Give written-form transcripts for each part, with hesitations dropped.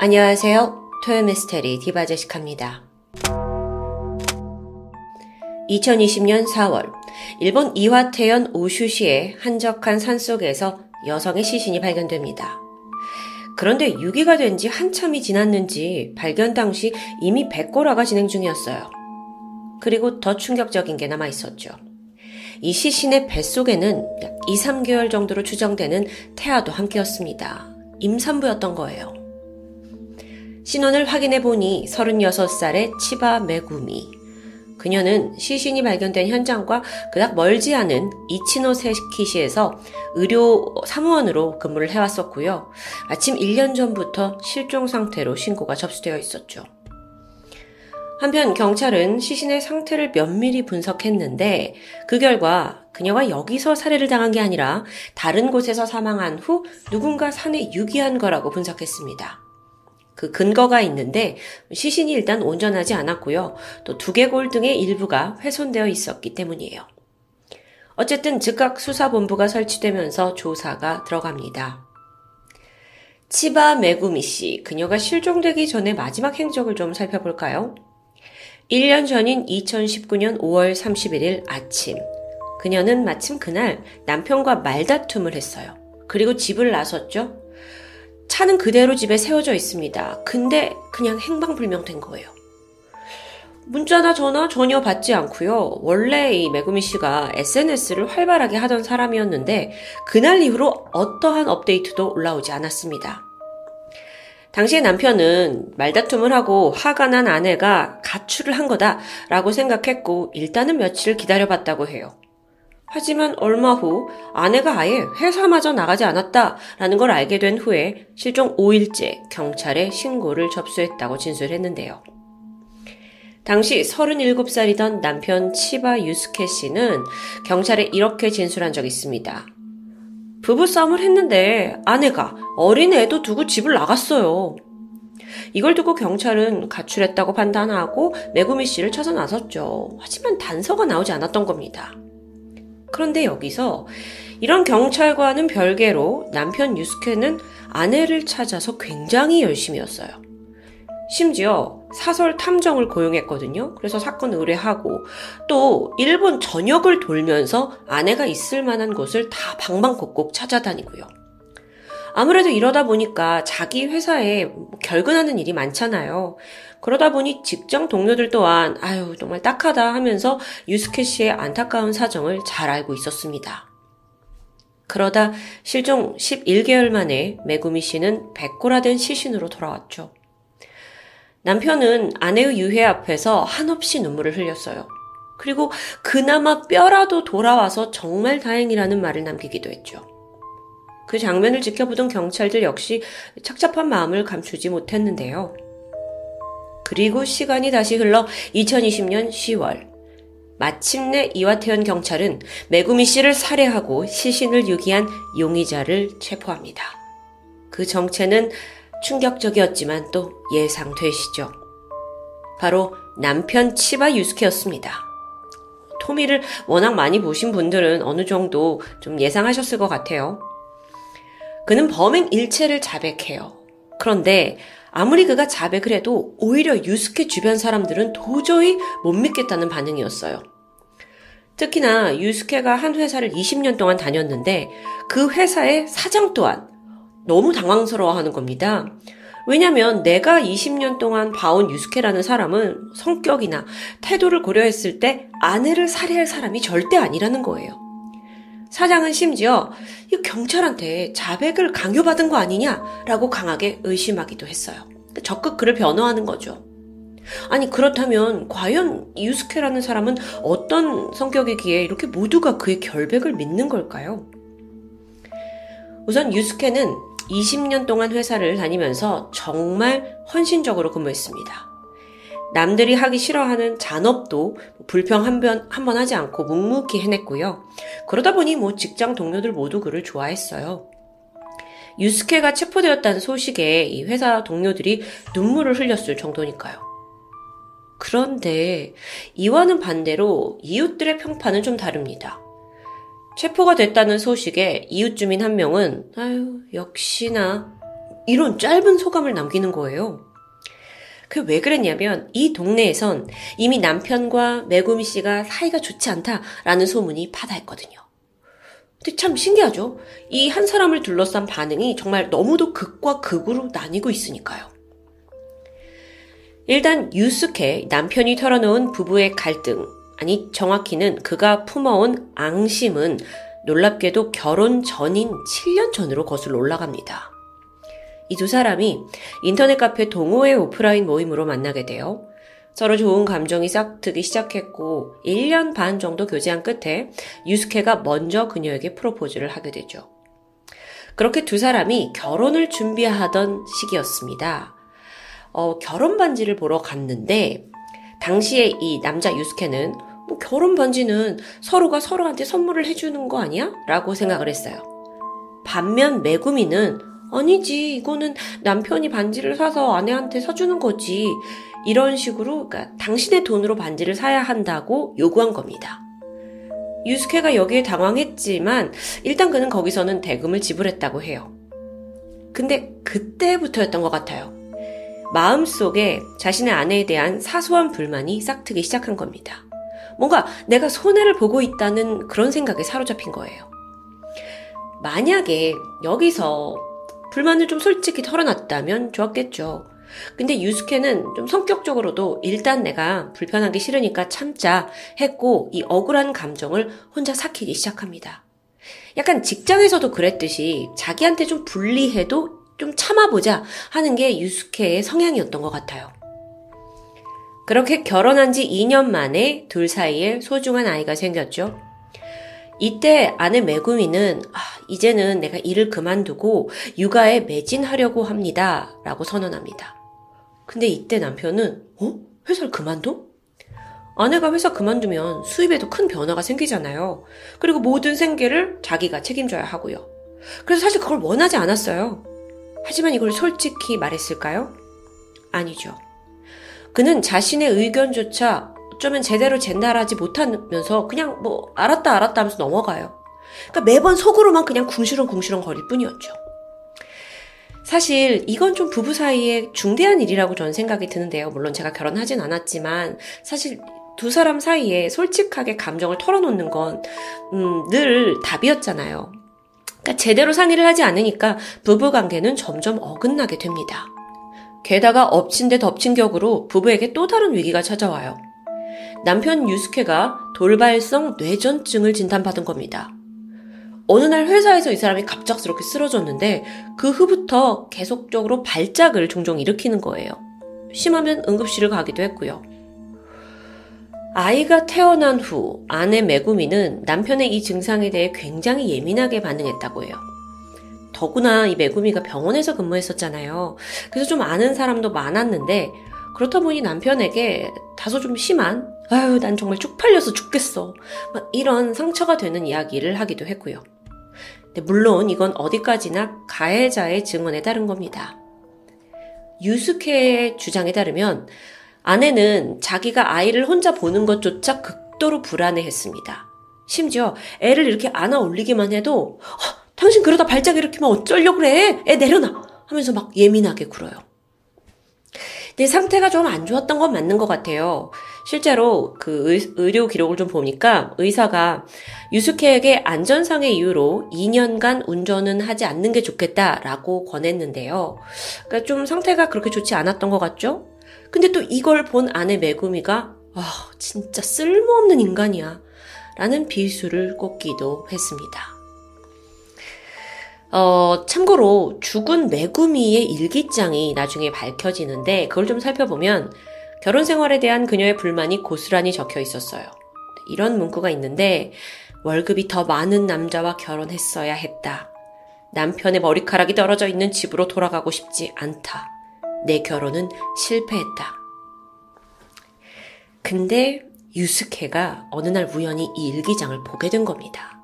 안녕하세요. 토요미스테리 디바제시카입니다. 2020년 4월, 일본 이와테현 오슈시의 한적한 산속에서 여성의 시신이 발견됩니다. 그런데 유기가 된 지 한참이 지났는지 발견 당시 이미 백골화가 진행 중이었어요. 그리고 더 충격적인 게 남아있었죠. 이 시신의 뱃속에는 약 2~3개월 정도로 추정되는 태아도 함께였습니다. 임산부였던 거예요. 신원을 확인해보니 36살의 치바 메구미. 그녀는 시신이 발견된 현장과 그닥 멀지 않은 이치노세키시에서 의료 사무원으로 근무를 해왔었고요. 마침 1년 전부터 실종 상태로 신고가 접수되어 있었죠. 한편 경찰은 시신의 상태를 면밀히 분석했는데 그 결과 그녀가 여기서 살해를 당한 게 아니라 다른 곳에서 사망한 후 누군가 산에 유기한 거라고 분석했습니다. 그 근거가 있는데 시신이 일단 온전하지 않았고요. 또 두개골 등의 일부가 훼손되어 있었기 때문이에요. 어쨌든 즉각 수사본부가 설치되면서 조사가 들어갑니다. 치바 메구미 씨, 그녀가 실종되기 전에 마지막 행적을 좀 살펴볼까요? 1년 전인 2019년 5월 31일 아침, 그녀는 마침 그날 남편과 말다툼을 했어요. 그리고 집을 나섰죠. 차는 그대로 집에 세워져 있습니다. 근데 그냥 행방불명된 거예요. 문자나 전화 전혀 받지 않고요. 원래 이 메구미 씨가 SNS를 활발하게 하던 사람이었는데 그날 이후로 어떠한 업데이트도 올라오지 않았습니다. 당시에 남편은 말다툼을 하고 화가 난 아내가 가출을 한 거다라고 생각했고 일단은 며칠을 기다려봤다고 해요. 하지만 얼마 후 아내가 아예 회사마저 나가지 않았다라는 걸 알게 된 후에 실종 5일째 경찰에 신고를 접수했다고 진술했는데요. 당시 37살이던 남편 치바 유스케 씨는 경찰에 이렇게 진술한 적이 있습니다. 부부싸움을 했는데 아내가 어린애도 두고 집을 나갔어요. 이걸 두고 경찰은 가출했다고 판단하고 메구미 씨를 찾아 나섰죠. 하지만 단서가 나오지 않았던 겁니다. 그런데 여기서 이런 경찰과는 별개로 남편 유스케는 아내를 찾아서 굉장히 열심히였어요. 심지어 사설 탐정을 고용했거든요. 그래서 사건 의뢰하고 또 일본 전역을 돌면서 아내가 있을 만한 곳을 다 방방곡곡 찾아다니고요. 아무래도 이러다 보니까 자기 회사에 결근하는 일이 많잖아요. 그러다 보니 직장 동료들 또한 아유 정말 딱하다 하면서 유스케 씨의 안타까운 사정을 잘 알고 있었습니다. 그러다 실종 11개월 만에 메구미 씨는 백골화된 시신으로 돌아왔죠. 남편은 아내의 유해 앞에서 한없이 눈물을 흘렸어요. 그리고 그나마 뼈라도 돌아와서 정말 다행이라는 말을 남기기도 했죠. 그 장면을 지켜보던 경찰들 역시 착잡한 마음을 감추지 못했는데요. 그리고 시간이 다시 흘러 2020년 10월, 마침내 이와테현 경찰은 메구미 씨를 살해하고 시신을 유기한 용의자를 체포합니다. 그 정체는 충격적이었지만 또 예상되시죠. 바로 남편 치바 유스케였습니다. 토미를 워낙 많이 보신 분들은 어느 정도 좀 예상하셨을 것 같아요. 그는 범행 일체를 자백해요. 그런데 아무리 그가 자백을 해도 오히려 유스케 주변 사람들은 도저히 못 믿겠다는 반응이었어요. 특히나 유스케가 한 회사를 20년 동안 다녔는데 그 회사의 사장 또한 너무 당황스러워하는 겁니다. 왜냐면 내가 20년 동안 봐온 유스케라는 사람은 성격이나 태도를 고려했을 때 아내를 살해할 사람이 절대 아니라는 거예요. 사장은 심지어 이 경찰한테 자백을 강요받은 거 아니냐라고 강하게 의심하기도 했어요. 적극 그를 변호하는 거죠. 아니 그렇다면 과연 유스케라는 사람은 어떤 성격이기에 이렇게 모두가 그의 결백을 믿는 걸까요? 우선 유스케는 20년 동안 회사를 다니면서 정말 헌신적으로 근무했습니다. 남들이 하기 싫어하는 잔업도 불평 한 번 하지 않고 묵묵히 해냈고요. 그러다 보니 직장 동료들 모두 그를 좋아했어요. 유스케가 체포되었다는 소식에 이 회사 동료들이 눈물을 흘렸을 정도니까요. 그런데 이와는 반대로 이웃들의 평판은 좀 다릅니다. 체포가 됐다는 소식에 이웃 주민 한 명은 아유 역시나 이런 짧은 소감을 남기는 거예요. 그게 왜 그랬냐면 이 동네에선 이미 남편과 메구미 씨가 사이가 좋지 않다라는 소문이 파다했거든요. 근데 참 신기하죠? 이 한 사람을 둘러싼 반응이 정말 너무도 극과 극으로 나뉘고 있으니까요. 일단 유스케 남편이 털어놓은 부부의 갈등, 아니 정확히는 그가 품어온 앙심은 놀랍게도 결혼 전인 7년 전으로 거슬러 올라갑니다. 이 두 사람이 인터넷 카페 동호회 오프라인 모임으로 만나게 돼요. 서로 좋은 감정이 싹트기 시작했고 1년 반 정도 교제한 끝에 유스케가 먼저 그녀에게 프로포즈를 하게 되죠. 그렇게 두 사람이 결혼을 준비하던 시기였습니다. 결혼 반지를 보러 갔는데 당시에 이 남자 유스케는 뭐 결혼 반지는 서로가 서로한테 선물을 해주는 거 아니야? 라고 생각을 했어요. 반면 메구미는 아니지, 이거는 남편이 반지를 사서 아내한테 사주는 거지, 이런 식으로 그러니까 당신의 돈으로 반지를 사야 한다고 요구한 겁니다. 유스케가 여기에 당황했지만 일단 그는 거기서는 대금을 지불했다고 해요. 근데 그때부터였던 것 같아요. 마음속에 자신의 아내에 대한 사소한 불만이 싹트기 시작한 겁니다. 뭔가 내가 손해를 보고 있다는 그런 생각에 사로잡힌 거예요. 만약에 여기서 불만을 좀 솔직히 털어놨다면 좋았겠죠. 근데 유스케는 좀 성격적으로도 일단 내가 불편하기 싫으니까 참자 했고 이 억울한 감정을 혼자 삭히기 시작합니다. 약간 직장에서도 그랬듯이 자기한테 좀 불리해도 좀 참아보자 하는 게 유스케의 성향이었던 것 같아요. 그렇게 결혼한 지 2년 만에 둘 사이에 소중한 아이가 생겼죠. 이때 아내 메구미는 이제는 내가 일을 그만두고 육아에 매진하려고 합니다 라고 선언합니다. 근데 이때 남편은 회사를 그만둬? 아내가 회사 그만두면 수입에도 큰 변화가 생기잖아요. 그리고 모든 생계를 자기가 책임져야 하고요. 그래서 사실 그걸 원하지 않았어요. 하지만 이걸 솔직히 말했을까요? 아니죠. 그는 자신의 의견조차 어쩌면 제대로 젠달하지 못하면서 그냥 알았다 하면서 넘어가요. 그러니까 매번 속으로만 그냥 궁시렁궁시렁 거릴 뿐이었죠. 사실 이건 좀 부부 사이에 중대한 일이라고 저는 생각이 드는데요. 물론 제가 결혼하진 않았지만 사실 두 사람 사이에 솔직하게 감정을 털어놓는 건 늘 답이었잖아요. 그러니까 제대로 상의를 하지 않으니까 부부관계는 점점 어긋나게 됩니다. 게다가 엎친 데 덮친 격으로 부부에게 또 다른 위기가 찾아와요. 남편 유스케가 돌발성 뇌전증을 진단받은 겁니다. 어느 날 회사에서 이 사람이 갑작스럽게 쓰러졌는데 그 후부터 계속적으로 발작을 종종 일으키는 거예요. 심하면 응급실을 가기도 했고요. 아이가 태어난 후 아내 메구미는 남편의 이 증상에 대해 굉장히 예민하게 반응했다고 해요. 더구나 이 메구미가 병원에서 근무했었잖아요. 그래서 좀 아는 사람도 많았는데 그렇다 보니 남편에게 다소 좀 심한 아유 난 정말 쪽팔려서 죽겠어 막 이런 상처가 되는 이야기를 하기도 했고요. 근데 물론 이건 어디까지나 가해자의 증언에 따른 겁니다. 유스케의 주장에 따르면 아내는 자기가 아이를 혼자 보는 것조차 극도로 불안해했습니다. 심지어 애를 이렇게 안아 올리기만 해도 당신 그러다 발작 일으키면 어쩌려고 그래, 애 내려놔 하면서 막 예민하게 굴어요. 내 상태가 좀 안 좋았던 건 맞는 것 같아요. 실제로 그 의료 기록을 좀 보니까 의사가 유스케에게 안전상의 이유로 2년간 운전은 하지 않는 게 좋겠다라고 권했는데요. 그러니까 좀 상태가 그렇게 좋지 않았던 것 같죠? 근데 또 이걸 본 아내 메구미가 진짜 쓸모없는 인간이야 라는 비수를 꽂기도 했습니다. 참고로 죽은 메구미의 일기장이 나중에 밝혀지는데 그걸 좀 살펴보면 결혼 생활에 대한 그녀의 불만이 고스란히 적혀 있었어요. 이런 문구가 있는데 월급이 더 많은 남자와 결혼했어야 했다. 남편의 머리카락이 떨어져 있는 집으로 돌아가고 싶지 않다. 내 결혼은 실패했다. 근데 유스케가 어느 날 우연히 이 일기장을 보게 된 겁니다.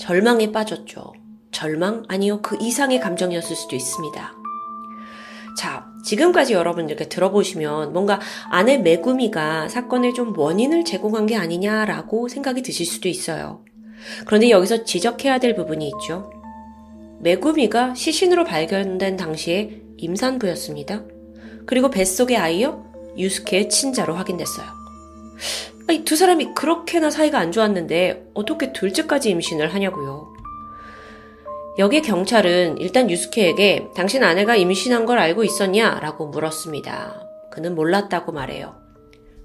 절망에 빠졌죠. 절망? 아니요, 그 이상의 감정이었을 수도 있습니다. 자, 지금까지 여러분들께 들어보시면 뭔가 아내 메구미가 사건의 좀 원인을 제공한 게 아니냐라고 생각이 드실 수도 있어요. 그런데 여기서 지적해야 될 부분이 있죠. 메구미가 시신으로 발견된 당시에 임산부였습니다. 그리고 뱃속의 아이여 유스케의 친자로 확인됐어요. 아니, 두 사람이 그렇게나 사이가 안 좋았는데 어떻게 둘째까지 임신을 하냐고요. 여기 경찰은 일단 유스케에게 당신 아내가 임신한 걸 알고 있었냐라고 물었습니다. 그는 몰랐다고 말해요.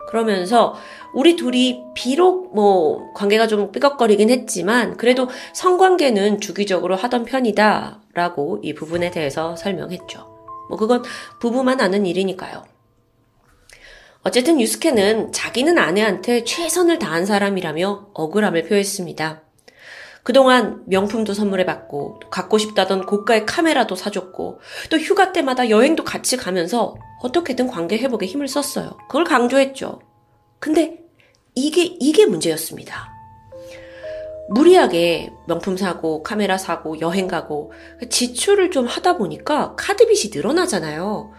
그러면서 우리 둘이 비록 뭐 관계가 좀 삐걱거리긴 했지만 그래도 성관계는 주기적으로 하던 편이다 라고 이 부분에 대해서 설명했죠. 뭐 그건 부부만 아는 일이니까요. 어쨌든 유스케는 자기는 아내한테 최선을 다한 사람이라며 억울함을 표했습니다. 그동안 명품도 선물해봤고 갖고 싶다던 고가의 카메라도 사줬고 또 휴가 때마다 여행도 같이 가면서 어떻게든 관계 회복에 힘을 썼어요. 그걸 강조했죠. 근데 이게 문제였습니다. 무리하게 명품 사고 카메라 사고 여행 가고 지출을 좀 하다 보니까 카드빚이 늘어나잖아요.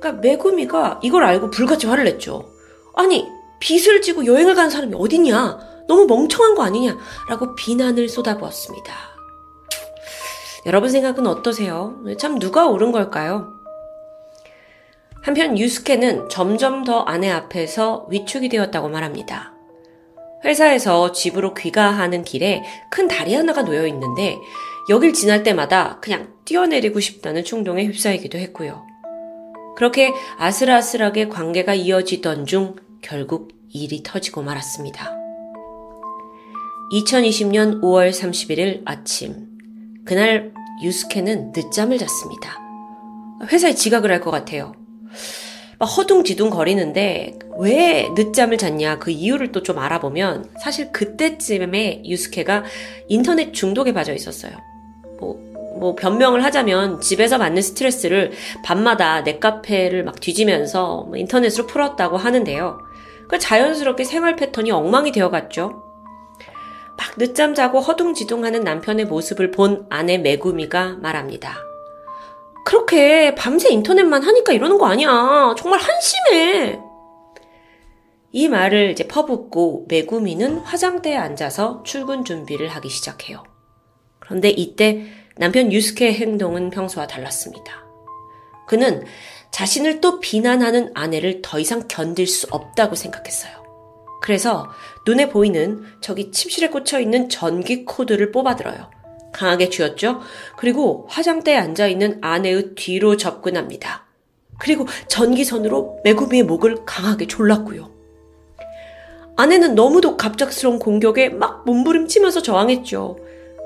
그러니까 메구미가 이걸 알고 불같이 화를 냈죠. 아니 빚을 지고 여행을 가는 사람이 어디냐? 너무 멍청한 거 아니냐라고 비난을 쏟아부었습니다. 여러분 생각은 어떠세요? 참 누가 옳은 걸까요? 한편 유스케는 점점 더 아내 앞에서 위축이 되었다고 말합니다. 회사에서 집으로 귀가하는 길에 큰 다리 하나가 놓여 있는데 여길 지날 때마다 그냥 뛰어내리고 싶다는 충동에 휩싸이기도 했고요. 그렇게 아슬아슬하게 관계가 이어지던 중 결국 일이 터지고 말았습니다. 2020년 5월 31일 아침, 그날 유스케는 늦잠을 잤습니다. 회사에 지각을 할 것 같아요. 막 허둥지둥 거리는데 왜 늦잠을 잤냐 그 이유를 또 좀 알아보면 사실 그때쯤에 유스케가 인터넷 중독에 빠져 있었어요. 뭐 변명을 하자면 집에서 받는 스트레스를 밤마다 넷카페를 막 뒤지면서 인터넷으로 풀었다고 하는데요. 그러니까 자연스럽게 생활 패턴이 엉망이 되어갔죠. 막 늦잠 자고 허둥지둥하는 남편의 모습을 본 아내 메구미가 말합니다. 그렇게 밤새 인터넷만 하니까 이러는 거 아니야. 정말 한심해. 이 말을 이제 퍼붓고 메구미는 화장대에 앉아서 출근 준비를 하기 시작해요. 그런데 이때 남편 유스케의 행동은 평소와 달랐습니다. 그는 자신을 또 비난하는 아내를 더 이상 견딜 수 없다고 생각했어요. 그래서 눈에 보이는 저기 침실에 꽂혀있는 전기 코드를 뽑아들어요. 강하게 쥐었죠? 그리고 화장대에 앉아있는 아내의 뒤로 접근합니다. 그리고 전기선으로 메구미의 목을 강하게 졸랐고요. 아내는 너무도 갑작스러운 공격에 막 몸부림치면서 저항했죠.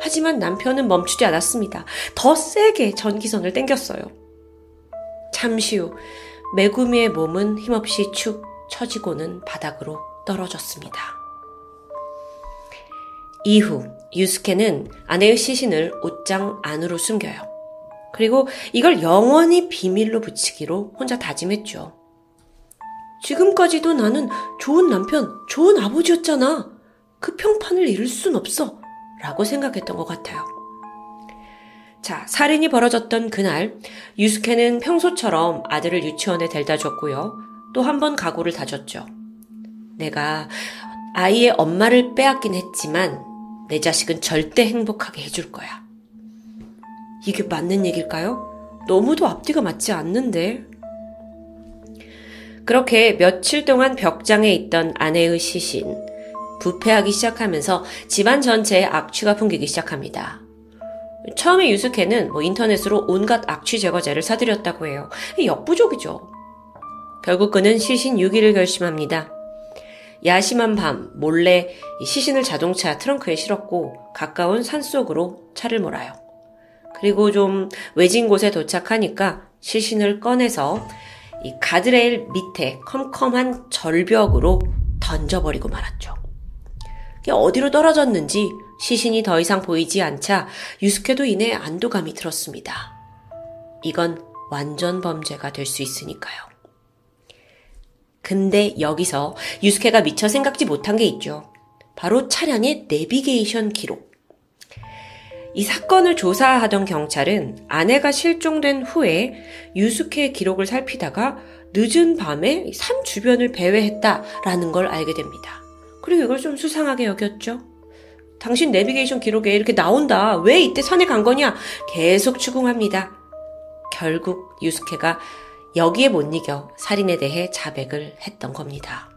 하지만 남편은 멈추지 않았습니다. 더 세게 전기선을 당겼어요. 잠시 후 메구미의 몸은 힘없이 축 처지고는 바닥으로 떨어졌습니다. 이후 유스케는 아내의 시신을 옷장 안으로 숨겨요. 그리고 이걸 영원히 비밀로 붙이기로 혼자 다짐했죠. 지금까지도 나는 좋은 남편, 좋은 아버지였잖아. 그 평판을 잃을 순 없어. 라고 생각했던 것 같아요. 자, 살인이 벌어졌던 그날 유스케는 평소처럼 아들을 유치원에 데려다 줬고요. 또 한 번 각오를 다졌죠. 내가 아이의 엄마를 빼앗긴 했지만 내 자식은 절대 행복하게 해줄 거야. 이게 맞는 얘길까요? 너무도 앞뒤가 맞지 않는데. 그렇게 며칠 동안 벽장에 있던 아내의 시신, 부패하기 시작하면서 집안 전체에 악취가 풍기기 시작합니다. 처음에 유스케는 인터넷으로 온갖 악취 제거제를 사들였다고 해요. 역부족이죠. 결국 그는 시신 유기를 결심합니다. 야심한 밤 몰래 시신을 자동차 트렁크에 실었고 가까운 산속으로 차를 몰아요. 그리고 좀 외진 곳에 도착하니까 시신을 꺼내서 이 가드레일 밑에 컴컴한 절벽으로 던져버리고 말았죠. 어디로 떨어졌는지 시신이 더 이상 보이지 않자 유스케도 이내 안도감이 들었습니다. 이건 완전 범죄가 될 수 있으니까요. 근데 여기서 유스케가 미처 생각지 못한 게 있죠. 바로 차량의 내비게이션 기록. 이 사건을 조사하던 경찰은 아내가 실종된 후에 유스케의 기록을 살피다가 늦은 밤에 산 주변을 배회했다라는 걸 알게 됩니다. 그리고 이걸 좀 수상하게 여겼죠. 당신 내비게이션 기록에 이렇게 나온다. 왜 이때 산에 간 거냐? 계속 추궁합니다. 결국 유스케가 여기에 못 이겨 살인에 대해 자백을 했던 겁니다.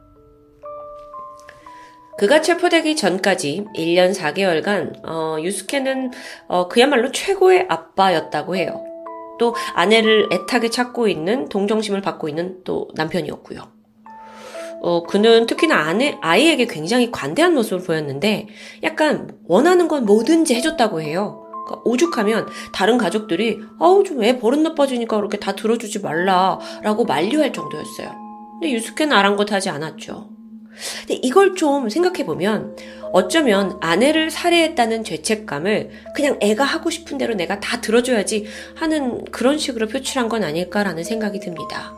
그가 체포되기 전까지 1년 4개월간 유스케는 그야말로 최고의 아빠였다고 해요. 또 아내를 애타게 찾고 있는 동정심을 받고 있는 또 남편이었고요. 그는 특히나 아이에게 굉장히 관대한 모습을 보였는데 약간 원하는 건 뭐든지 해줬다고 해요. 그러니까 오죽하면 다른 가족들이 아우 좀 애 버릇 나빠지니까 그렇게 다 들어주지 말라라고 만류할 정도였어요. 근데 유스케는 아랑곳하지 않았죠. 근데 이걸 좀 생각해보면 어쩌면 아내를 살해했다는 죄책감을 그냥 애가 하고 싶은 대로 내가 다 들어줘야지 하는 그런 식으로 표출한 건 아닐까라는 생각이 듭니다.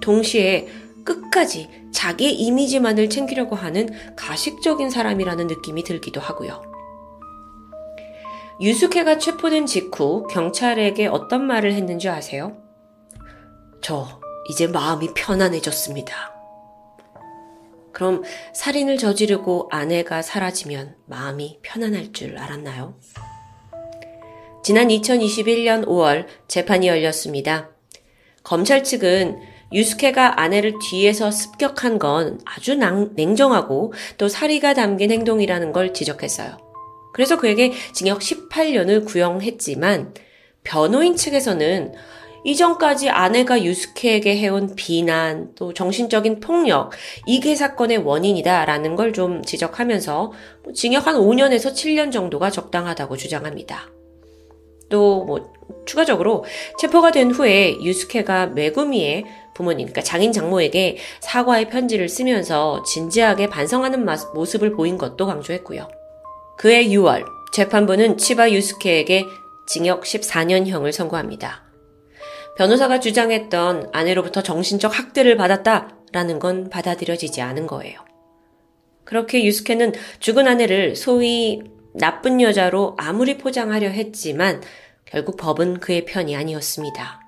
동시에 끝까지 자기의 이미지만을 챙기려고 하는 가식적인 사람이라는 느낌이 들기도 하고요. 유스케가 체포된 직후 경찰에게 어떤 말을 했는지 아세요? 저 이제 마음이 편안해졌습니다. 그럼 살인을 저지르고 아내가 사라지면 마음이 편안할 줄 알았나요? 지난 2021년 5월 재판이 열렸습니다. 검찰 측은 유스케가 아내를 뒤에서 습격한 건 아주 냉정하고 또 사리가 담긴 행동이라는 걸 지적했어요. 그래서 그에게 징역 18년을 구형했지만 변호인 측에서는 이전까지 아내가 유스케에게 해온 비난, 또 정신적인 폭력, 이게 사건의 원인이다라는 걸 좀 지적하면서 징역 한 5년에서 7년 정도가 적당하다고 주장합니다. 또 추가적으로 체포가 된 후에 유스케가 메구미의 부모님, 그러니까 장인 장모에게 사과의 편지를 쓰면서 진지하게 반성하는 모습을 보인 것도 강조했고요. 그해 6월, 재판부는 치바 유스케에게 징역 14년형을 선고합니다. 변호사가 주장했던 아내로부터 정신적 학대를 받았다라는 건 받아들여지지 않은 거예요. 그렇게 유스케는 죽은 아내를 소위 나쁜 여자로 아무리 포장하려 했지만 결국 법은 그의 편이 아니었습니다.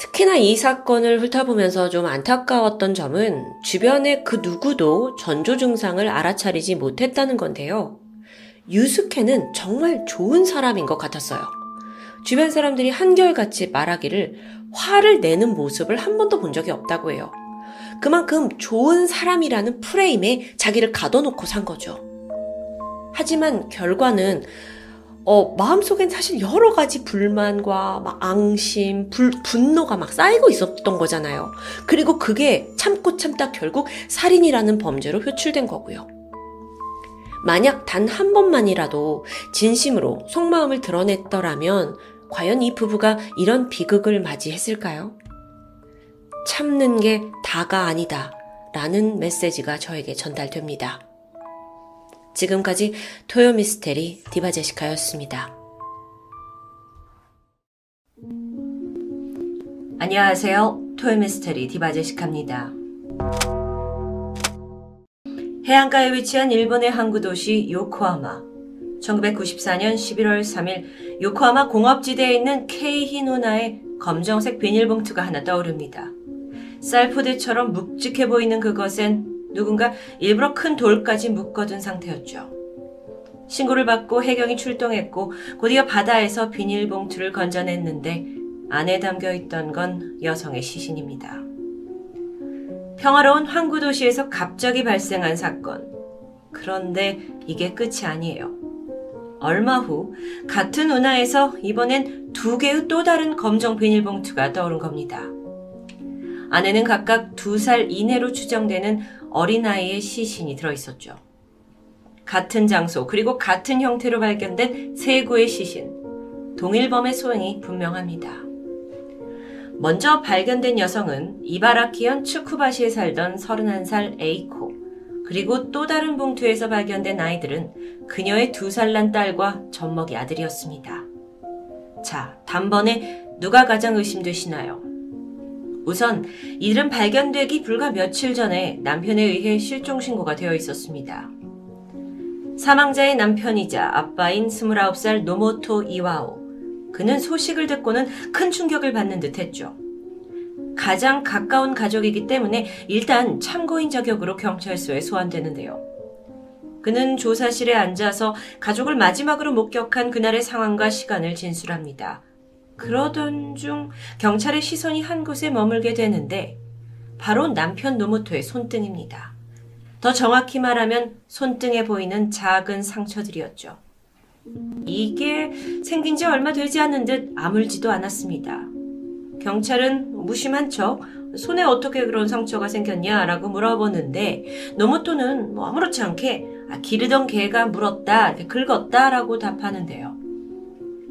특히나 이 사건을 훑어보면서 좀 안타까웠던 점은 주변의 그 누구도 전조 증상을 알아차리지 못했다는 건데요. 유스케는 정말 좋은 사람인 것 같았어요. 주변 사람들이 한결같이 말하기를 화를 내는 모습을 한 번도 본 적이 없다고 해요. 그만큼 좋은 사람이라는 프레임에 자기를 가둬놓고 산 거죠. 하지만 결과는 마음속엔 사실 여러 가지 불만과 막 앙심, 분노가 막 쌓이고 있었던 거잖아요. 그리고 그게 참고 참다 결국 살인이라는 범죄로 표출된 거고요. 만약 단 한 번만이라도 진심으로 속마음을 드러냈더라면 과연 이 부부가 이런 비극을 맞이했을까요? 참는 게 다가 아니다 라는 메시지가 저에게 전달됩니다. 지금까지 토요미스테리 디바제시카였습니다. 안녕하세요. 토요미스테리 디바제시카입니다. 해안가에 위치한 일본의 항구 도시 요코하마. 1994년 11월 3일 요코하마 공업지대에 있는 케이히누나의 검정색 비닐봉투가 하나 떠오릅니다. 쌀포대처럼 묵직해 보이는 그것엔 누군가 일부러 큰 돌까지 묶어둔 상태였죠. 신고를 받고 해경이 출동했고 곧이어 바다에서 비닐봉투를 건져냈는데 안에 담겨있던 건 여성의 시신입니다. 평화로운 항구 도시에서 갑자기 발생한 사건. 그런데 이게 끝이 아니에요. 얼마 후 같은 운하에서 이번엔 두 개의 또 다른 검정 비닐봉투가 떠오른 겁니다. 안에는 각각 2살 이내로 추정되는 어린아이의 시신이 들어있었죠. 같은 장소 그리고 같은 형태로 발견된 세 구의 시신. 동일범의 소행이 분명합니다. 먼저 발견된 여성은 이바라키현 츠쿠바시에 살던 31살 에이코, 그리고 또 다른 봉투에서 발견된 아이들은 그녀의 2살 난 딸과 젖먹이 아들이었습니다. 자, 단번에 누가 가장 의심되시나요? 우선 이들은 발견되기 불과 며칠 전에 남편에 의해 실종신고가 되어 있었습니다. 사망자의 남편이자 아빠인 29살 노모토 이와오. 그는 소식을 듣고는 큰 충격을 받는 듯 했죠. 가장 가까운 가족이기 때문에 일단 참고인 자격으로 경찰서에 소환되는데요. 그는 조사실에 앉아서 가족을 마지막으로 목격한 그날의 상황과 시간을 진술합니다. 그러던 중 경찰의 시선이 한 곳에 머물게 되는데 바로 남편 노모토의 손등입니다. 더 정확히 말하면 손등에 보이는 작은 상처들이었죠. 이게 생긴 지 얼마 되지 않은 듯 아물지도 않았습니다. 경찰은 무심한 척 손에 어떻게 그런 상처가 생겼냐라고 물어보는데 노모토는 아무렇지 않게 기르던 개가 물었다, 긁었다라고 답하는데요.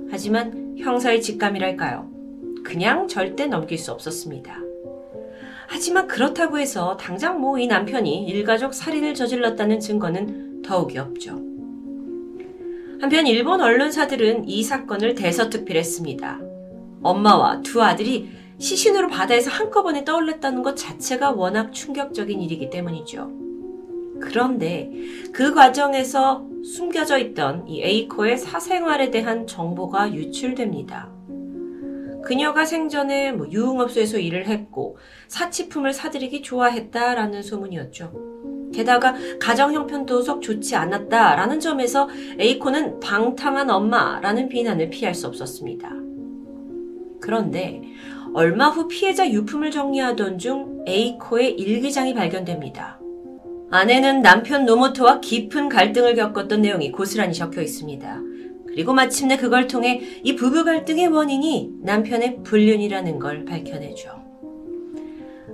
하지만 형사의 직감이랄까요? 그냥 절대 넘길 수 없었습니다. 하지만 그렇다고 해서 당장 이 남편이 일가족 살인을 저질렀다는 증거는 더욱이 없죠. 한편 일본 언론사들은 이 사건을 대서특필했습니다. 엄마와 두 아들이 시신으로 바다에서 한꺼번에 떠올랐다는 것 자체가 워낙 충격적인 일이기 때문이죠. 그런데 그 과정에서 숨겨져 있던 이 에이코의 사생활에 대한 정보가 유출됩니다. 그녀가 생전에 유흥업소에서 일을 했고 사치품을 사들이기 좋아했다라는 소문이었죠. 게다가 가정 형편도 썩 좋지 않았다라는 점에서 에이코는 방탕한 엄마라는 비난을 피할 수 없었습니다. 그런데 얼마 후 피해자 유품을 정리하던 중 에이코의 일기장이 발견됩니다. 안에는 남편 노모토와 깊은 갈등을 겪었던 내용이 고스란히 적혀 있습니다. 그리고 마침내 그걸 통해 이 부부 갈등의 원인이 남편의 불륜이라는 걸 밝혀내죠.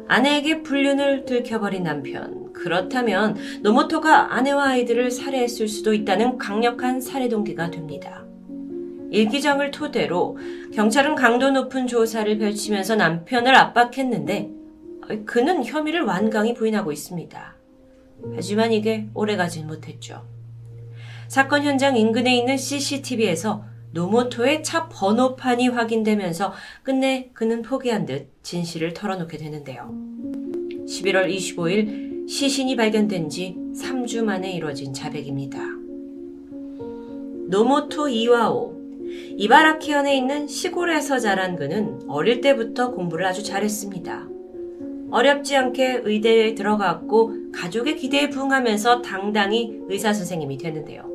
아내에게 불륜을 들켜버린 남편. 그렇다면 노모토가 아내와 아이들을 살해했을 수도 있다는 강력한 살해 동기가 됩니다. 일기장을 토대로 경찰은 강도 높은 조사를 펼치면서 남편을 압박했는데 그는 혐의를 완강히 부인하고 있습니다. 하지만 이게 오래가진 못했죠. 사건 현장 인근에 있는 CCTV에서 노모토의 차 번호판이 확인되면서 끝내 그는 포기한 듯 진실을 털어놓게 되는데요. 11월 25일 시신이 발견된 지 3주 만에 이뤄진 자백입니다. 노모토 이와오, 이바라키현에 있는 시골에서 자란 그는 어릴 때부터 공부를 아주 잘했습니다. 어렵지 않게 의대에 들어갔고 가족의 기대에 부응하면서 당당히 의사선생님이 되는데요.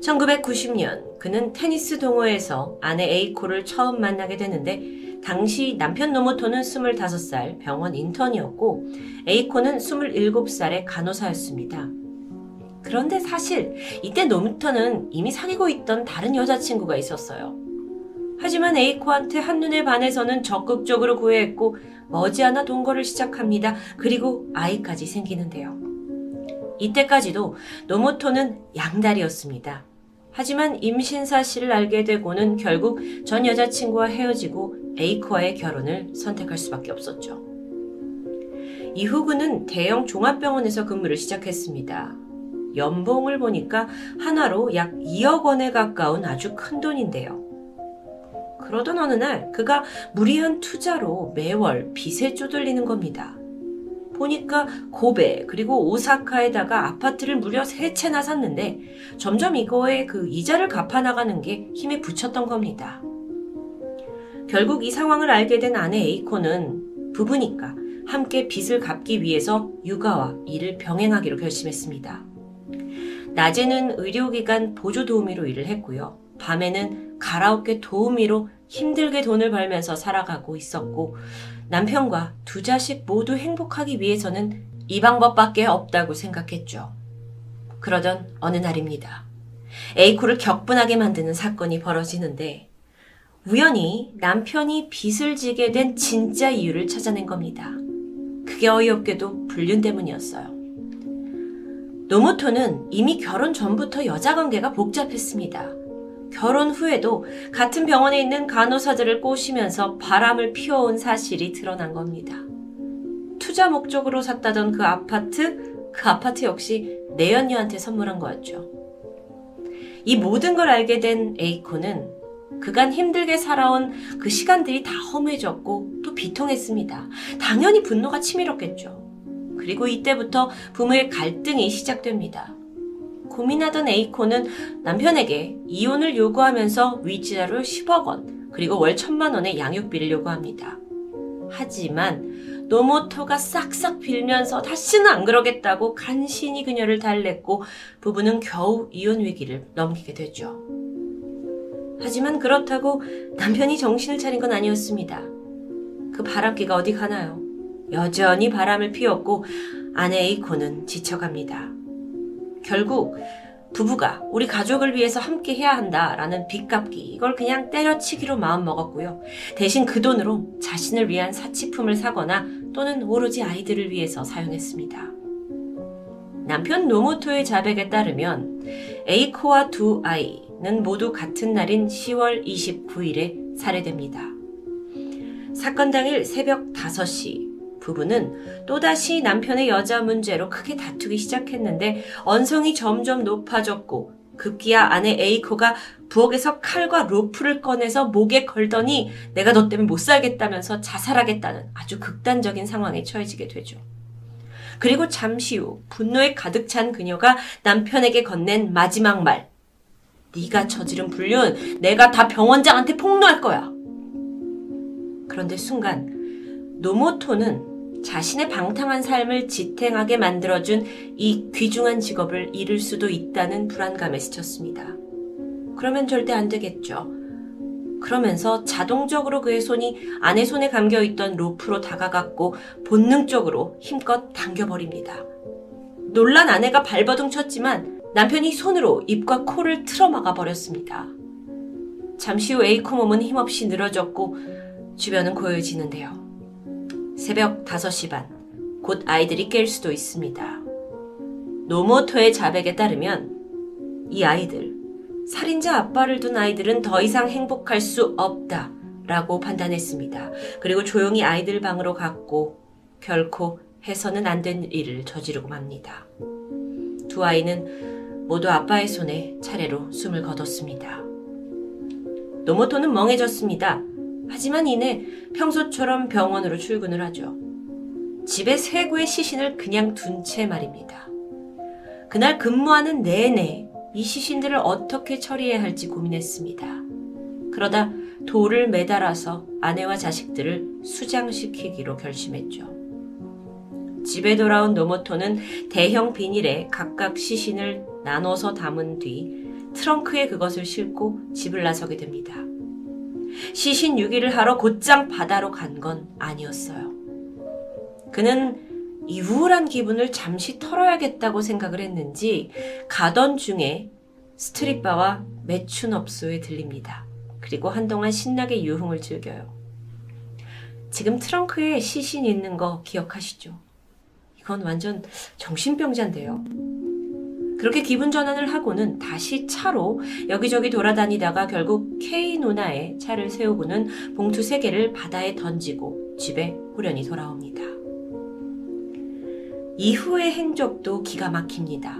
1990년 그는 테니스 동호회에서 아내 에이코를 처음 만나게 되는데 당시 남편 노모토는 25살 병원 인턴이었고 에이코는 27살의 간호사였습니다. 그런데 사실 이때 노모토는 이미 사귀고 있던 다른 여자친구가 있었어요. 하지만 에이코한테 한눈에 반해서는 적극적으로 구애했고 머지않아 동거를 시작합니다. 그리고 아이까지 생기는데요. 이때까지도 노모토는 양다리였습니다. 하지만 임신 사실을 알게 되고는 결국 전 여자친구와 헤어지고 에이코와의 결혼을 선택할 수밖에 없었죠. 이후 그는 대형 종합병원에서 근무를 시작했습니다. 연봉을 보니까 한화로 약 2억 원에 가까운 아주 큰 돈인데요. 그러던 어느 날 그가 무리한 투자로 매월 빚에 쪼들리는 겁니다. 보니까 고베 그리고 오사카에다가 아파트를 무려 3채나 샀는데 점점 이거에 이자를 갚아나가는 게 힘에 부쳤던 겁니다. 결국 이 상황을 알게 된 아내 에이코는 부부니까 함께 빚을 갚기 위해서 육아와 일을 병행하기로 결심했습니다. 낮에는 의료기관 보조 도우미로 일을 했고요. 밤에는 가라오케 도우미로 힘들게 돈을 벌면서 살아가고 있었고 남편과 두 자식 모두 행복하기 위해서는 이 방법밖에 없다고 생각했죠. 그러던 어느 날입니다. 에이코를 격분하게 만드는 사건이 벌어지는데 우연히 남편이 빚을 지게 된 진짜 이유를 찾아낸 겁니다. 그게 어이없게도 불륜 때문이었어요. 노모토는 이미 결혼 전부터 여자관계가 복잡했습니다. 결혼 후에도 같은 병원에 있는 간호사들을 꼬시면서 바람을 피워온 사실이 드러난 겁니다. 투자 목적으로 샀다던 그 아파트 역시 내연녀한테 선물한 거였죠. 이 모든 걸 알게 된 에이코는 그간 힘들게 살아온 그 시간들이 다 허무해졌고 또 비통했습니다. 당연히 분노가 치밀었겠죠. 그리고 이때부터 부부의 갈등이 시작됩니다. 고민하던 에이코는 남편에게 이혼을 요구하면서 위자료 10억 원, 그리고 월 1000만 원의 양육비를 요구합니다. 하지만 노모토가 싹싹 빌면서 다시는 안 그러겠다고 간신히 그녀를 달랬고 부부는 겨우 이혼 위기를 넘기게 되죠. 하지만 그렇다고 남편이 정신을 차린 건 아니었습니다. 그 바람기가 어디 가나요? 여전히 바람을 피웠고 아내의 고는 지쳐갑니다. 결국 부부가 우리 가족을 위해서 함께 해야 한다라는 빚갚기, 이걸 그냥 때려치기로 마음먹었고요. 대신 그 돈으로 자신을 위한 사치품을 사거나 또는 오로지 아이들을 위해서 사용했습니다. 남편 노모토의 자백에 따르면 에이코와 두 아이는 모두 같은 날인 10월 29일에 살해됩니다. 사건 당일 새벽 5시 부부는 또다시 남편의 여자 문제로 크게 다투기 시작했는데 언성이 점점 높아졌고 급기야 아내 에이코가 부엌에서 칼과 로프를 꺼내서 목에 걸더니 내가 너 때문에 못 살겠다면서 자살하겠다는 아주 극단적인 상황에 처해지게 되죠. 그리고 잠시 후 분노에 가득 찬 그녀가 남편에게 건넨 마지막 말, 네가 저지른 불륜 내가 다 병원장한테 폭로할 거야. 그런데 순간 노모토는 자신의 방탕한 삶을 지탱하게 만들어준 이 귀중한 직업을 잃을 수도 있다는 불안감에 스쳤습니다. 그러면 절대 안 되겠죠. 그러면서 자동적으로 그의 손이 아내 손에 감겨있던 로프로 다가갔고 본능적으로 힘껏 당겨버립니다. 놀란 아내가 발버둥 쳤지만 남편이 손으로 입과 코를 틀어막아버렸습니다. 잠시 후 에이코 몸은 힘없이 늘어졌고 주변은 고요해지는데요. 새벽 5시 반, 곧 아이들이 깰 수도 있습니다. 노모토의 자백에 따르면 이 아이들, 살인자 아빠를 둔 아이들은 더 이상 행복할 수 없다라고 판단했습니다. 그리고 조용히 아이들 방으로 갔고 결코 해서는 안 된 일을 저지르고 맙니다. 두 아이는 모두 아빠의 손에 차례로 숨을 거뒀습니다. 노모토는 멍해졌습니다. 하지만 이내 평소처럼 병원으로 출근을 하죠. 집에 세 구의 시신을 그냥 둔 채 말입니다. 그날 근무하는 내내 이 시신들을 어떻게 처리해야 할지 고민했습니다. 그러다 돌을 매달아서 아내와 자식들을 수장시키기로 결심했죠. 집에 돌아온 노모토는 대형 비닐에 각각 시신을 나눠서 담은 뒤 트렁크에 그것을 싣고 집을 나서게 됩니다. 시신 유기를 하러 곧장 바다로 간 건 아니었어요. 그는 이 우울한 기분을 잠시 털어야겠다고 생각을 했는지 가던 중에 스트릿바와 매춘업소에 들립니다. 그리고 한동안 신나게 유흥을 즐겨요. 지금 트렁크에 시신 있는 거 기억하시죠? 이건 완전 정신병자인데요. 그렇게 기분 전환을 하고는 다시 차로 여기저기 돌아다니다가 결국 K 누나의 차를 세우고는 봉투 3개를 바다에 던지고 집에 후련히 돌아옵니다. 이후의 행적도 기가 막힙니다.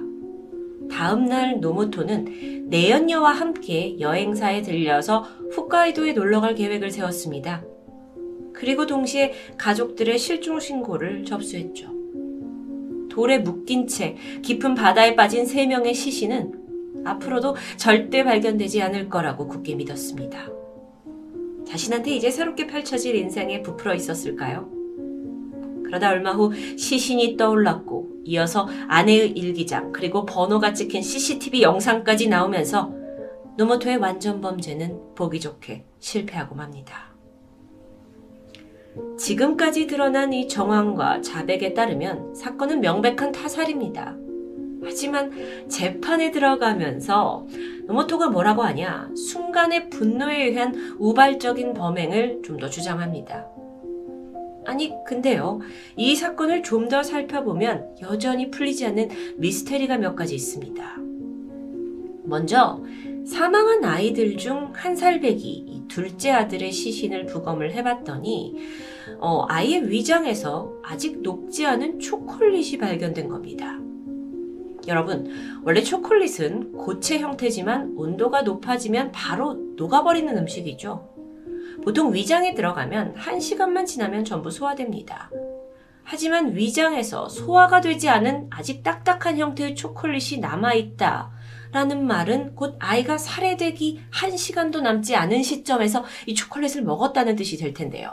다음날 노모토는 내연녀와 함께 여행사에 들려서 홋카이도에 놀러갈 계획을 세웠습니다. 그리고 동시에 가족들의 실종 신고를 접수했죠. 돌에 묶인 채 깊은 바다에 빠진 3명의 시신은 앞으로도 절대 발견되지 않을 거라고 굳게 믿었습니다. 자신한테 이제 새롭게 펼쳐질 인생에 부풀어 있었을까요? 그러다 얼마 후 시신이 떠올랐고 이어서 아내의 일기장 그리고 번호가 찍힌 CCTV 영상까지 나오면서 노모토의 완전 범죄는 보기 좋게 실패하고 맙니다. 지금까지 드러난 이 정황과 자백에 따르면 사건은 명백한 타살입니다. 하지만 재판에 들어가면서 노모토가 뭐라고 하냐, 순간의 분노에 의한 우발적인 범행을 좀 더 주장합니다. 아니 근데요, 이 사건을 좀 더 살펴보면 여전히 풀리지 않는 미스테리가 몇 가지 있습니다. 먼저 사망한 아이들 중 1살배기 둘째 아들의 시신을 부검을 해봤더니 아이의 위장에서 아직 녹지 않은 초콜릿이 발견된 겁니다. 여러분, 원래 초콜릿은 고체 형태지만 온도가 높아지면 바로 녹아버리는 음식이죠. 보통 위장에 들어가면 1시간만 지나면 전부 소화됩니다. 하지만 위장에서 소화가 되지 않은 아직 딱딱한 형태의 초콜릿이 남아있다 라는 말은 곧 아이가 살해되기 1시간도 남지 않은 시점에서 이 초콜릿을 먹었다는 뜻이 될 텐데요.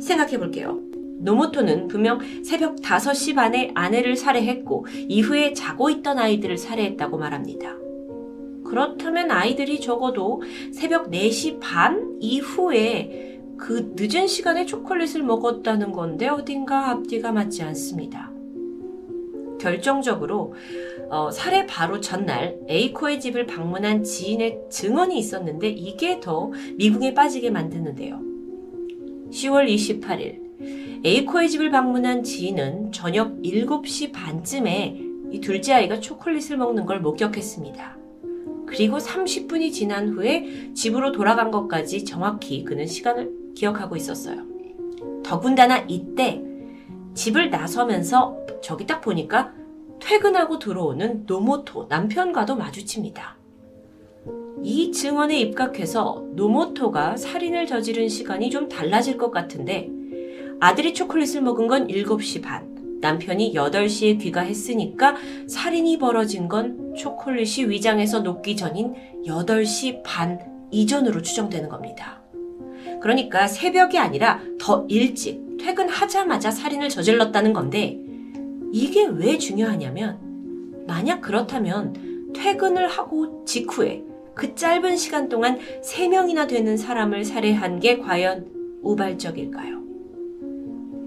생각해 볼게요. 노모토는 분명 새벽 5시 반에 아내를 살해했고 이후에 자고 있던 아이들을 살해했다고 말합니다. 그렇다면 아이들이 적어도 새벽 4시 반 이후에 그 늦은 시간에 초콜릿을 먹었다는 건데 어딘가 앞뒤가 맞지 않습니다. 결정적으로 살해 바로 전날 에이코의 집을 방문한 지인의 증언이 있었는데 이게 더 미궁에 빠지게 만드는데요. 10월 28일 에이코의 집을 방문한 지인은 저녁 7시 반쯤에 이 둘째 아이가 초콜릿을 먹는 걸 목격했습니다. 그리고 30분이 지난 후에 집으로 돌아간 것까지 정확히 그는 시간을 기억하고 있었어요. 더군다나 이때 집을 나서면서 저기 딱 보니까 퇴근하고 들어오는 노모토 남편과도 마주칩니다. 이 증언에 입각해서 노모토가 살인을 저지른 시간이 좀 달라질 것 같은데 아들이 초콜릿을 먹은 건 7시 반, 남편이 8시에 귀가했으니까 살인이 벌어진 건 초콜릿이 위장에서 녹기 전인 8시 반 이전으로 추정되는 겁니다. 그러니까 새벽이 아니라 더 일찍 퇴근하자마자 살인을 저질렀다는 건데 이게 왜 중요하냐면 만약 그렇다면 퇴근을 하고 직후에 그 짧은 시간 동안 3명이나 되는 사람을 살해한 게 과연 우발적일까요?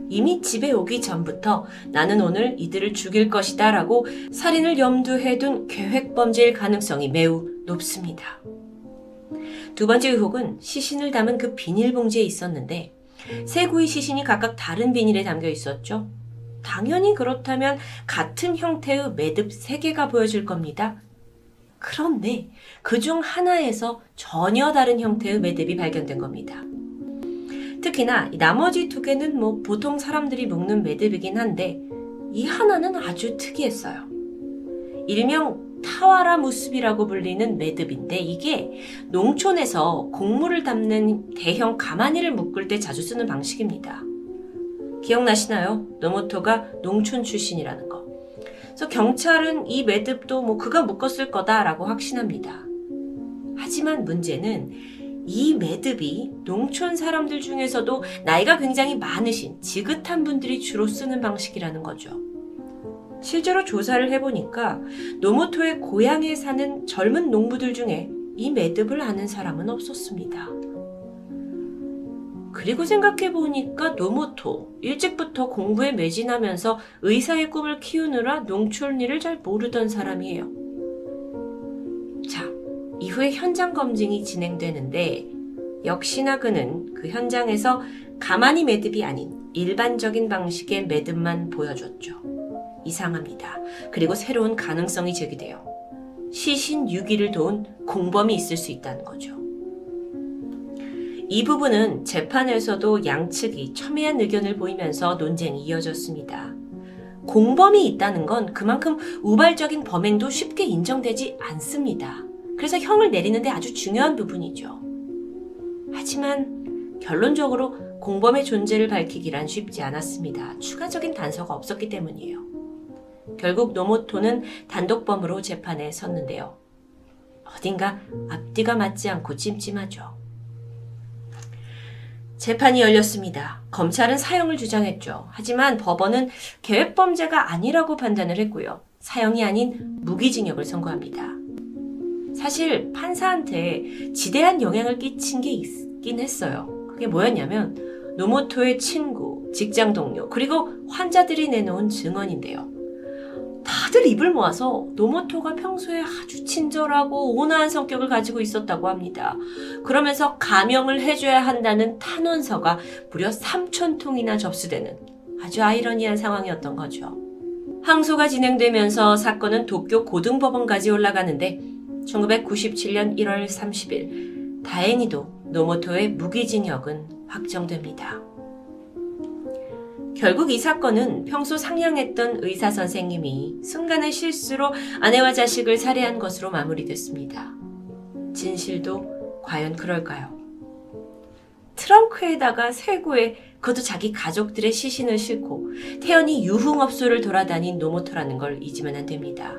이미 집에 오기 전부터 나는 오늘 이들을 죽일 것이다 라고 살인을 염두에 둔 계획범죄일 가능성이 매우 높습니다. 두 번째 의혹은 시신을 담은 그 비닐봉지에 있었는데 세 구의 시신이 각각 다른 비닐에 담겨 있었죠. 당연히 그렇다면 같은 형태의 매듭 3개가 보여질 겁니다. 그런데 그중 하나에서 전혀 다른 형태의 매듭이 발견된 겁니다. 특히나 이 나머지 2개는 뭐 보통 사람들이 묶는 매듭이긴 한데 이 하나는 아주 특이했어요. 일명 타와라 무습이라고 불리는 매듭인데 이게 농촌에서 곡물을 담는 대형 가마니를 묶을 때 자주 쓰는 방식입니다. 기억나시나요? 노모토가 농촌 출신이라는 거. 그래서 경찰은 이 매듭도 뭐 그가 묶었을 거다라고 확신합니다. 하지만 문제는 이 매듭이 농촌 사람들 중에서도 나이가 굉장히 많으신 지긋한 분들이 주로 쓰는 방식이라는 거죠. 실제로 조사를 해보니까 노모토의 고향에 사는 젊은 농부들 중에 이 매듭을 아는 사람은 없었습니다. 그리고 생각해보니까 노모토 일찍부터 공부에 매진하면서 의사의 꿈을 키우느라 농촌 일을 잘 모르던 사람이에요. 자, 이후에 현장 검증이 진행되는데 역시나 그는 그 현장에서 가마니 매듭이 아닌 일반적인 방식의 매듭만 보여줬죠. 이상합니다. 그리고 새로운 가능성이 제기돼요. 시신 유기를 도운 공범이 있을 수 있다는 거죠. 이 부분은 재판에서도 양측이 첨예한 의견을 보이면서 논쟁이 이어졌습니다. 공범이 있다는 건 그만큼 우발적인 범행도 쉽게 인정되지 않습니다. 그래서 형을 내리는 데 아주 중요한 부분이죠. 하지만 결론적으로 공범의 존재를 밝히기란 쉽지 않았습니다. 추가적인 단서가 없었기 때문이에요. 결국 노모토는 단독범으로 재판에 섰는데요. 어딘가 앞뒤가 맞지 않고 찜찜하죠. 재판이 열렸습니다. 검찰은 사형을 주장했죠. 하지만 법원은 계획범죄가 아니라고 판단을 했고요. 사형이 아닌 무기징역을 선고합니다. 사실 판사한테 지대한 영향을 끼친 게 있긴 했어요. 그게 뭐였냐면 노모토의 친구, 직장 동료, 그리고 환자들이 내놓은 증언인데요. 다들 입을 모아서 노모토가 평소에 아주 친절하고 온화한 성격을 가지고 있었다고 합니다. 그러면서 감형을 해줘야 한다는 탄원서가 무려 3,000통이나 접수되는 아주 아이러니한 상황이었던 거죠. 항소가 진행되면서 사건은 도쿄 고등법원까지 올라가는데 1997년 1월 30일 다행히도 노모토의 무기징역은 확정됩니다. 결국 이 사건은 평소 상냥했던 의사 선생님이 순간의 실수로 아내와 자식을 살해한 것으로 마무리됐습니다. 진실도 과연 그럴까요? 트렁크에다가 세구에 그것도 자기 가족들의 시신을 싣고 태연히 유흥업소를 돌아다닌 노모토라는 걸 잊으면 안 됩니다.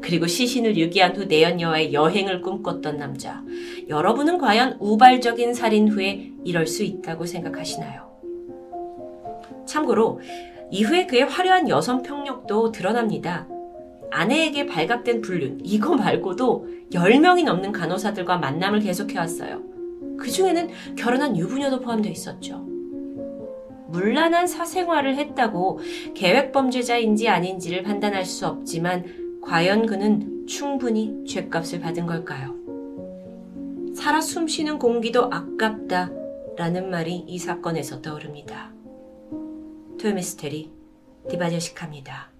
그리고 시신을 유기한 후 내연녀와의 여행을 꿈꿨던 남자. 여러분은 과연 우발적인 살인 후에 이럴 수 있다고 생각하시나요? 참고로 이후에 그의 화려한 여성 폭력도 드러납니다. 아내에게 발각된 불륜, 이거 말고도 10명이 넘는 간호사들과 만남을 계속해왔어요. 그 중에는 결혼한 유부녀도 포함되어 있었죠. 문란한 사생활을 했다고 계획범죄자인지 아닌지를 판단할 수 없지만 과연 그는 충분히 죗값을 받은 걸까요? 살아 숨쉬는 공기도 아깝다 라는 말이 이 사건에서 떠오릅니다. 토요미스테리 디바제시카입니다.